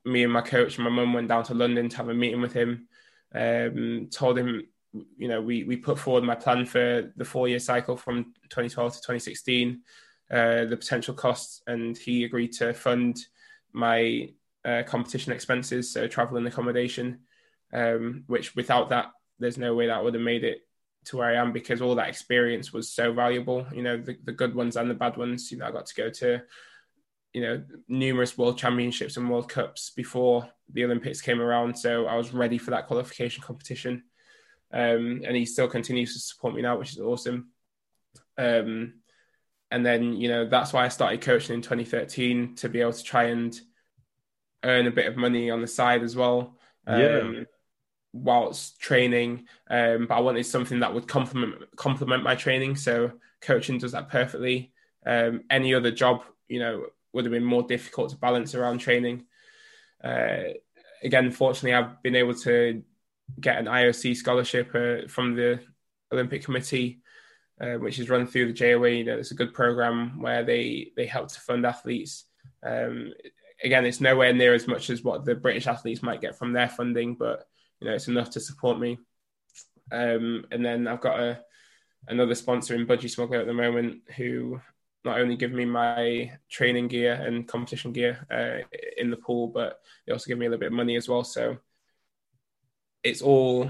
me and my coach and my mum went down to London to have a meeting with him, um, told him, you know, we, we put forward my plan for the four-year cycle from twenty twelve to twenty sixteen, uh, the potential costs, and he agreed to fund my uh, competition expenses, so travel and accommodation, um, which without that, there's no way that would have made it to where I am because all that experience was so valuable, you know, the, the good ones and the bad ones. You know, I got to go to, you know, numerous world championships and world cups before the Olympics came around, so I was ready for that qualification competition. Um, and he still continues to support me now, which is awesome. Um, and then, you know, that's why I started coaching in twenty thirteen to be able to try and earn a bit of money on the side as well, um, yeah. whilst training. Um, but I wanted something that would complement complement my training. So coaching does that perfectly. Um, any other job, you know, would have been more difficult to balance around training. Uh, again, fortunately, I've been able to get an I O C scholarship uh, from the Olympic Committee, uh, which is run through the J O A. You know, it's a good program where they, they help to fund athletes. Um, again, it's nowhere near as much as what the British athletes might get from their funding, but, you know, it's enough to support me. Um, and then I've got a, another sponsor in Budgie Smuggler at the moment who not only give me my training gear and competition gear uh, in the pool, but they also give me a little bit of money as well. So it's all,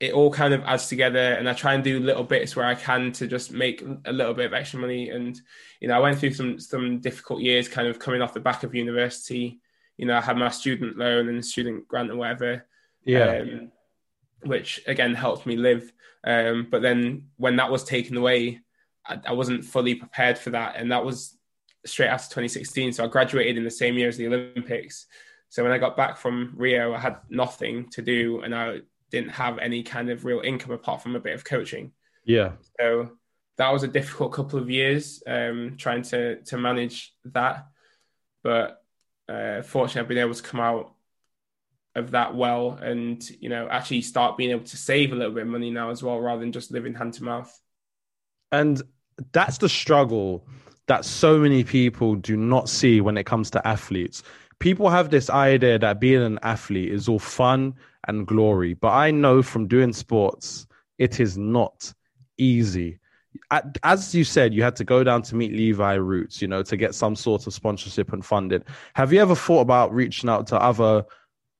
it all kind of adds together, and I try and do little bits where I can to just make a little bit of extra money. And, you know, I went through some, some difficult years kind of coming off the back of university. You know, I had my student loan and student grant or whatever, yeah, um, which again helped me live. Um, but then when that was taken away, I, I wasn't fully prepared for that. And that was straight after twenty sixteen. So I graduated in the same year as the Olympics. So when I got back from Rio, I had nothing to do and I didn't have any kind of real income apart from a bit of coaching. Yeah. So that was a difficult couple of years um, trying to, to manage that. But uh, fortunately, I've been able to come out of that well and, you know, actually start being able to save a little bit of money now as well, rather than just living hand to mouth. And that's the struggle that so many people do not see when it comes to athletes. People have this idea that being an athlete is all fun and glory, but I know from doing sports, it is not easy. As you said, you had to go down to meet Levi Roots, you know, to get some sort of sponsorship and funding. Have you ever thought about reaching out to other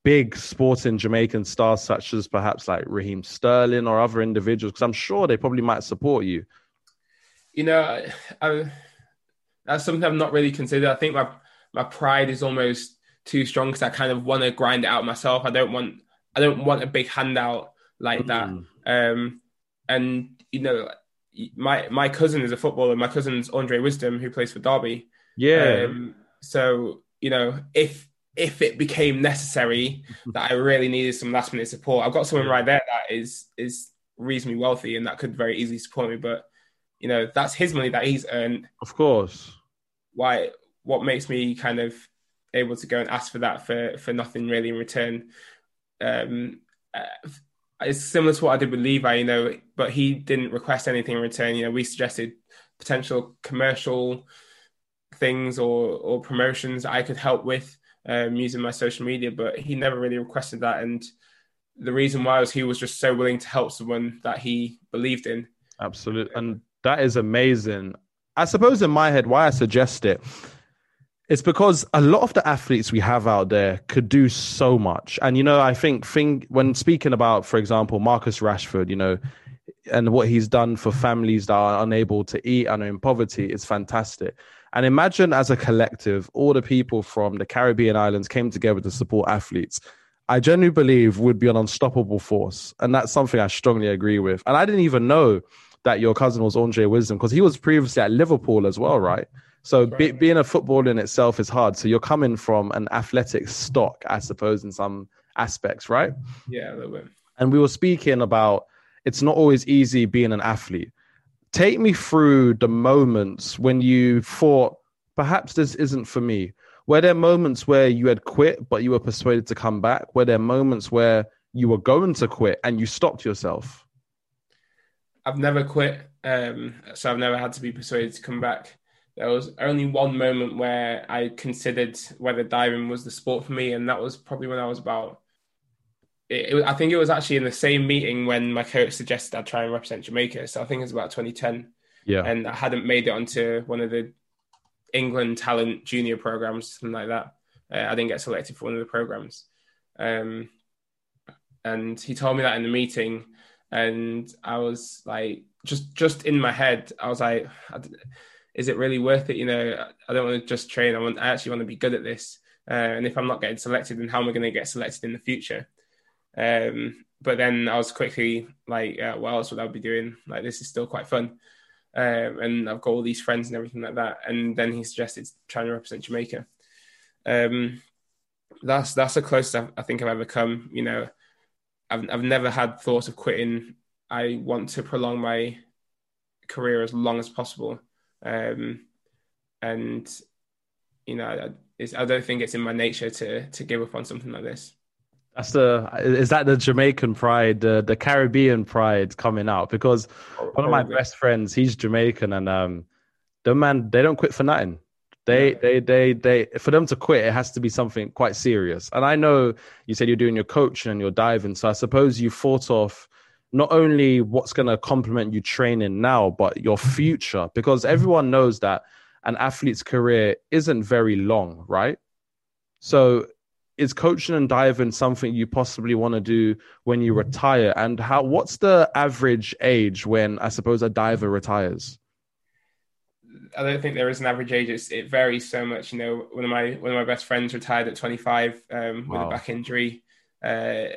big sporting Jamaican stars, such as perhaps like Raheem Sterling or other individuals? Because I'm sure they probably might support you. You know, I, I, that's something I've not really considered. I think my My pride is almost too strong because I kind of want to grind it out myself. I don't want, I don't want a big handout like that. Mm. Um, and you know, my my cousin is a footballer. My cousin's Andre Wisdom, who plays for Derby. Yeah. Um, so you know, if if it became necessary that I really needed some last minute support, I've got someone right there that is is reasonably wealthy and that could very easily support me. But you know, that's his money that he's earned. Of course. why what makes me kind of able to go and ask for that for for nothing really in return. Um, uh, it's similar to what I did with Levi, you know, but he didn't request anything in return. You know, we suggested potential commercial things or or promotions that I could help with um, using my social media, but he never really requested that. And the reason why was he was just so willing to help someone that he believed in. Absolutely. And that is amazing. I suppose in my head, why I suggest it, it's because a lot of the athletes we have out there could do so much. And, you know, I think thing, when speaking about, for example, Marcus Rashford, you know, and what he's done for families that are unable to eat and are in poverty, is fantastic. And imagine as a collective, all the people from the Caribbean islands came together to support athletes. I genuinely believe would be an unstoppable force. And that's something I strongly agree with. And I didn't even know that your cousin was Andre Wisdom, because he was previously at Liverpool as well, right? So be, being a footballer in itself is hard. So you're coming from an athletic stock, I suppose, in some aspects, right? Yeah, a little bit. And we were speaking about it's not always easy being an athlete. Take me through the moments when you thought, perhaps this isn't for me. Were there moments where you had quit, but you were persuaded to come back? Were there moments where you were going to quit and you stopped yourself? I've never quit, um, so I've never had to be persuaded to come back. There was only one moment where I considered whether diving was the sport for me, and that was probably when I was about... It, it, I think it was actually in the same meeting when my coach suggested I try and represent Jamaica, so I think it was about twenty ten. Yeah. And I hadn't made it onto one of the England talent junior programs, something like that. Uh, I didn't get selected for one of the programs. Um, and he told me that in the meeting, and I was like, just just in my head, I was like, is it really worth it? You know, I don't want to just train. I want, I actually want to be good at this. Uh, and if I'm not getting selected, then how am I going to get selected in the future? Um, but then I was quickly like, uh, what else would I be doing? Like, this is still quite fun. Um, and I've got all these friends and everything like that. And then he suggested trying to represent Jamaica. Um, that's that's the closest I've, I think I've ever come. You know, I've I've never had thoughts of quitting. I want to prolong my career as long as possible. Um, and you know, I, it's, I don't think it's in my nature to to give up on something like this. That's the is that the Jamaican pride, the, the Caribbean pride coming out? Because one of my best friends, he's Jamaican, and um, the man, they don't quit for nothing. They, yeah. they, they, they. For them to quit, it has to be something quite serious. And I know you said you're doing your coaching and your diving, so I suppose you thought of not only what's going to complement you training now, but your future, because everyone knows that an athlete's career isn't very long, right? So. Is coaching and diving something you possibly want to do when you retire? And how? What's the average age when, I suppose, a diver retires? I don't think there is an average age. It's, it varies so much. You know, one of my one of my best friends retired at twenty-five um, with wow. a back injury. Uh,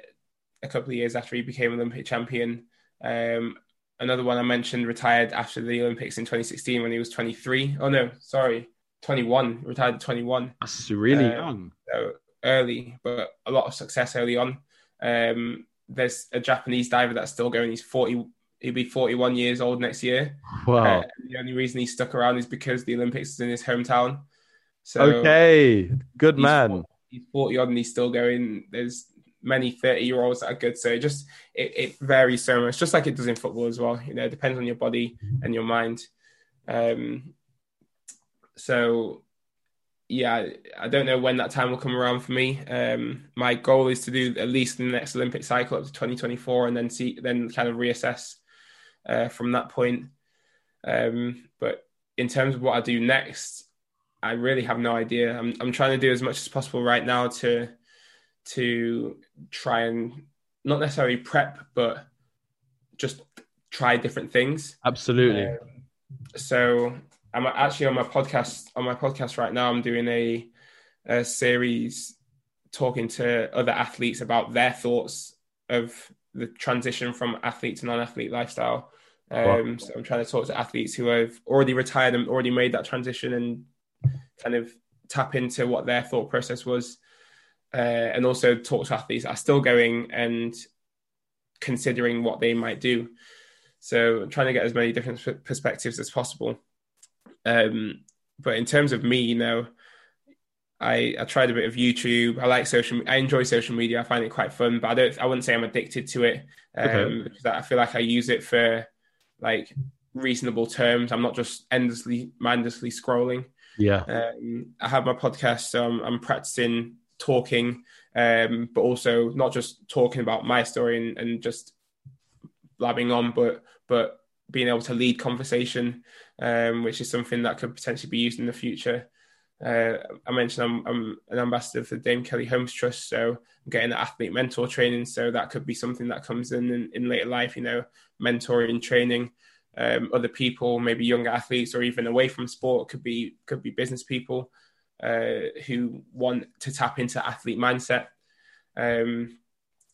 a couple of years after he became Olympic champion. Um, another one I mentioned retired after the Olympics in twenty sixteen when he was twenty-three. Oh no, sorry, twenty-one. Retired at twenty-one. That's really uh, young. So, early, but a lot of success early on. Um, there's a Japanese diver that's still going. He's forty. He'll be forty-one years old next year. Wow! Uh, the only reason he stuck around is because the Olympics is in his hometown. So okay, good he's man. forty, he's forty odd and he's still going. There's many thirty-year-olds that are good. So it just it, it varies so much, just like it does in football as well. You know, it depends on your body and your mind. Um, so. Yeah, I don't know when that time will come around for me. Um, my goal is to do at least the next Olympic cycle up to twenty twenty-four, and then see, then kind of reassess uh, from that point. Um, but in terms of what I do next, I really have no idea. I'm I'm trying to do as much as possible right now to to try and not necessarily prep, but just try different things. Absolutely. Um, so. I'm actually on my podcast. On my podcast right now, I'm doing a, a series talking to other athletes about their thoughts of the transition from athlete to non-athlete lifestyle. Um, wow. So I'm trying to talk to athletes who have already retired and already made that transition, and kind of tap into what their thought process was, uh, and also talk to athletes that are still going and considering what they might do. So I'm trying to get as many different perspectives as possible. Um, But in terms of me, you know, I, I tried a bit of YouTube. I like social. I enjoy social media. I find it quite fun, but I don't. I wouldn't say I'm addicted to it. Um, okay. Because I feel like I use it for like reasonable terms. I'm not just endlessly, mindlessly scrolling. Yeah. Um, I have my podcast, so I'm, I'm practicing talking, um, but also not just talking about my story and, and just blabbing on, but but being able to lead conversation, um, which is something that could potentially be used in the future. Uh, I mentioned I'm, I'm an ambassador for Dame Kelly Holmes Trust, so I'm getting athlete mentor training, so that could be something that comes in in, in later life, you know, mentoring, training um, other people, maybe younger athletes, or even away from sport, could be could be business people uh, who want to tap into athlete mindset. Um,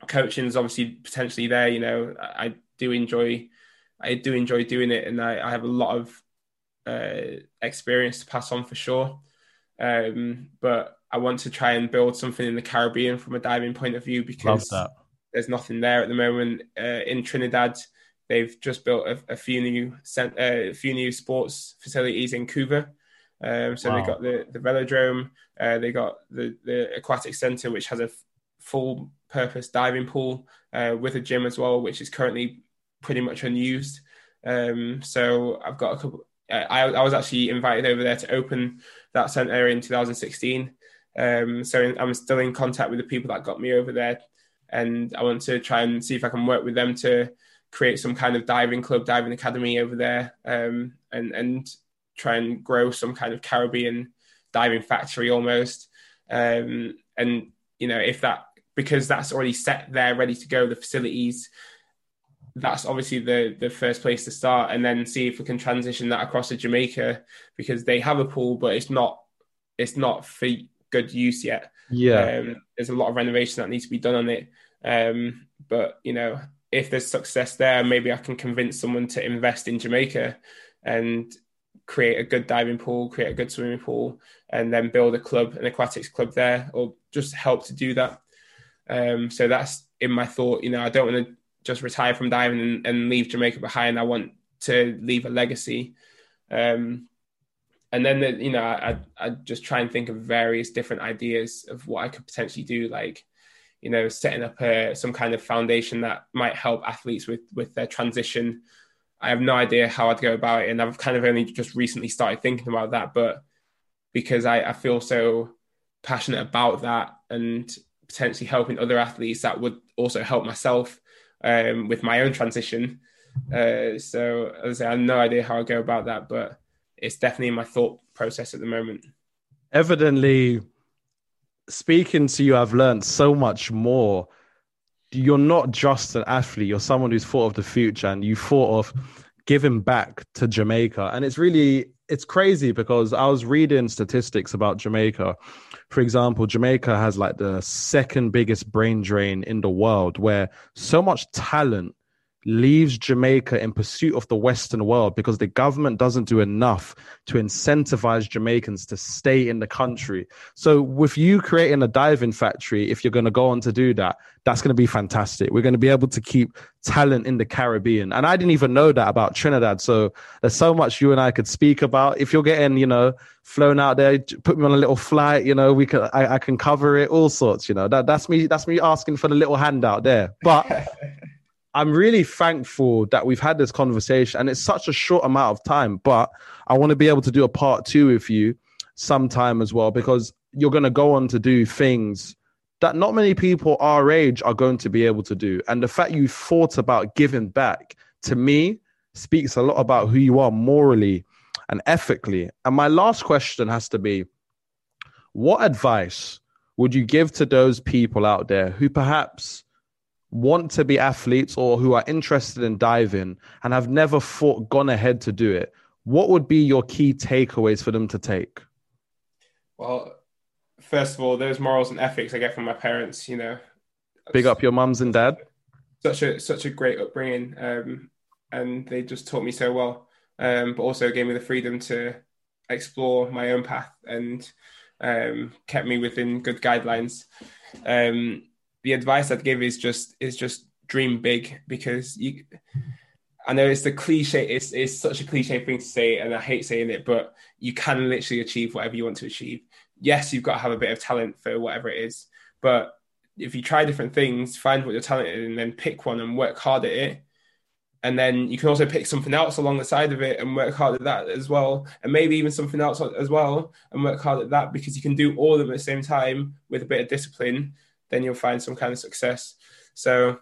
coaching is obviously potentially there, you know, I do enjoy, I do enjoy doing it, and I, I have a lot of uh, experience to pass on for sure. Um, but I want to try and build something in the Caribbean from a diving point of view, because there's nothing there at the moment. Uh, in Trinidad, they've just built a, a few new cent- uh, a few new sports facilities in Cuva. Um, so wow. They got the, the velodrome, uh, they got the, the aquatic centre, which has a f- full purpose diving pool uh, with a gym as well, which is currently pretty much unused. Um, so I've got a couple... I, I was actually invited over there to open that centre in two thousand sixteen. Um, so in, I'm still in contact with the people that got me over there. And I want to try and see if I can work with them to create some kind of diving club, diving academy over there, um, and, and try and grow some kind of Caribbean diving factory almost. Um, and, you know, if that, because that's already set there, ready to go, the facilities, that's obviously the the first place to start, and then see if we can transition that across to Jamaica, because they have a pool, but it's not it's not for good use yet. Yeah, um, there's a lot of renovation that needs to be done on it. Um, but you know, if there's success there, maybe I can convince someone to invest in Jamaica and create a good diving pool, create a good swimming pool, and then build a club, an aquatics club there, or just help to do that. Um, so that's in my thought. You know, I don't want to just retire from diving and, and leave Jamaica behind. I want to leave a legacy. Um, and then, the, you know, I, I just try and think of various different ideas of what I could potentially do, like, you know, setting up a, some kind of foundation that might help athletes with, with their transition. I have no idea how I'd go about it. And I've kind of only just recently started thinking about that, but because I, I feel so passionate about that and potentially helping other athletes, that would also help myself Um, with my own transition. Uh, so as I say, I have no idea how I go about that, but it's definitely in my thought process at the moment. Evidently, speaking to you, I've learned so much more. You're not just an athlete, you're someone who's thought of the future, and you thought of giving back to Jamaica. And it's really, it's crazy, because I was reading statistics about Jamaica. For example, Jamaica has like the second biggest brain drain in the world, where so much talent leaves Jamaica in pursuit of the Western world because the government doesn't do enough to incentivize Jamaicans to stay in the country. So with you creating a diving factory, if you're going to go on to do that, that's going to be fantastic. We're going to be able to keep talent in the Caribbean. And I didn't even know that about Trinidad. So there's so much you and I could speak about. If you're getting, you know, flown out there, put me on a little flight, you know, we can, I, I can cover it, all sorts, you know, that that's me, that's me asking for the little handout there. But I'm really thankful that we've had this conversation, and it's such a short amount of time, but I want to be able to do a part two with you sometime as well, because you're going to go on to do things that not many people our age are going to be able to do. And the fact you thought about giving back, to me, speaks a lot about who you are morally and ethically. And my last question has to be, what advice would you give to those people out there who perhaps want to be athletes or who are interested in diving and have never thought gone ahead to do it? What would be your key takeaways for them to take? Well, first of all, those morals and ethics I get from my parents, you know. Big up your mums and dad. Such a such a great upbringing, um, and they just taught me so well, um, but also gave me the freedom to explore my own path and um, kept me within good guidelines. Um The advice I'd give is just is just dream big, because you I know it's the cliche, it's, it's such a cliche thing to say, and I hate saying it, but you can literally achieve whatever you want to achieve. Yes, you've got to have a bit of talent for whatever it is, but if you try different things, find what you're talented in, and then pick one and work hard at it. And then you can also pick something else along the side of it and work hard at that as well. And maybe even something else as well and work hard at that, because you can do all of them at the same time with a bit of discipline. Then you'll find some kind of success. So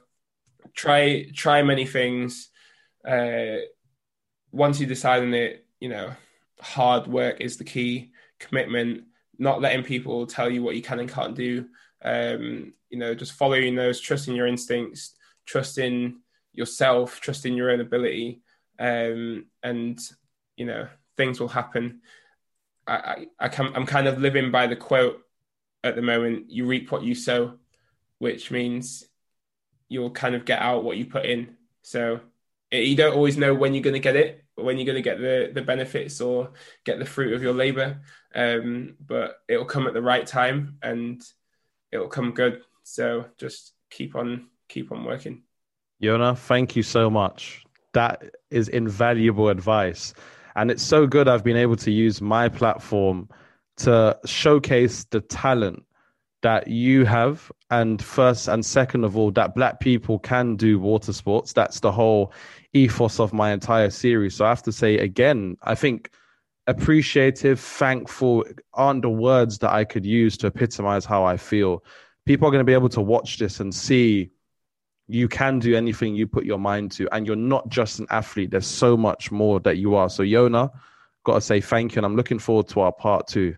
try try many things. Uh, once you decide on it, you know, hard work is the key. Commitment, not letting people tell you what you can and can't do. Um, you know, just following those, trusting your instincts, trusting yourself, trusting your own ability, um, and, you know, things will happen. I, I, I can, I'm kind of living by the quote at the moment, you reap what you sow, which means you'll kind of get out what you put in. So it, you don't always know when you're going to get it, or when you're going to get the, the benefits or get the fruit of your labour, um, but it'll come at the right time and it'll come good. So just keep on, keep on working. Yona, thank you so much. That is invaluable advice. And it's so good I've been able to use my platform to showcase the talent that you have. And first and second of all, that Black people can do water sports. That's the whole ethos of my entire series. So I have to say again, I think appreciative, thankful aren't the words that I could use to epitomize how I feel. People are going to be able to watch this and see you can do anything you put your mind to, and you're not just an athlete. There's so much more that you are. So Yona, got to say thank you, and I'm looking forward to our part two.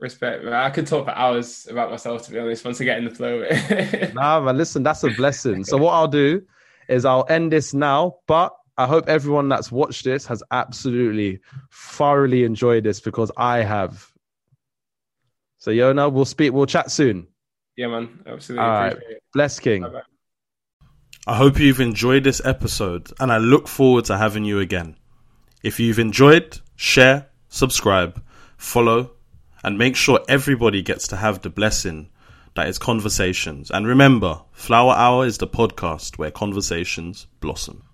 Respect, man. I could talk for hours about myself, to be honest, once I get in the flow of it. Nah, man, listen, that's a blessing. So what I'll do is I'll end this now, but I hope everyone that's watched this has absolutely thoroughly enjoyed this, because I have. So Yona, we'll speak, we'll chat soon. Yeah, man, absolutely. All right. Appreciate it. Bless King. Bye-bye. I hope you've enjoyed this episode, and I look forward to having you again. If you've enjoyed, share, subscribe, follow, and make sure everybody gets to have the blessing that is conversations. And remember, Flower Hour is the podcast where conversations blossom.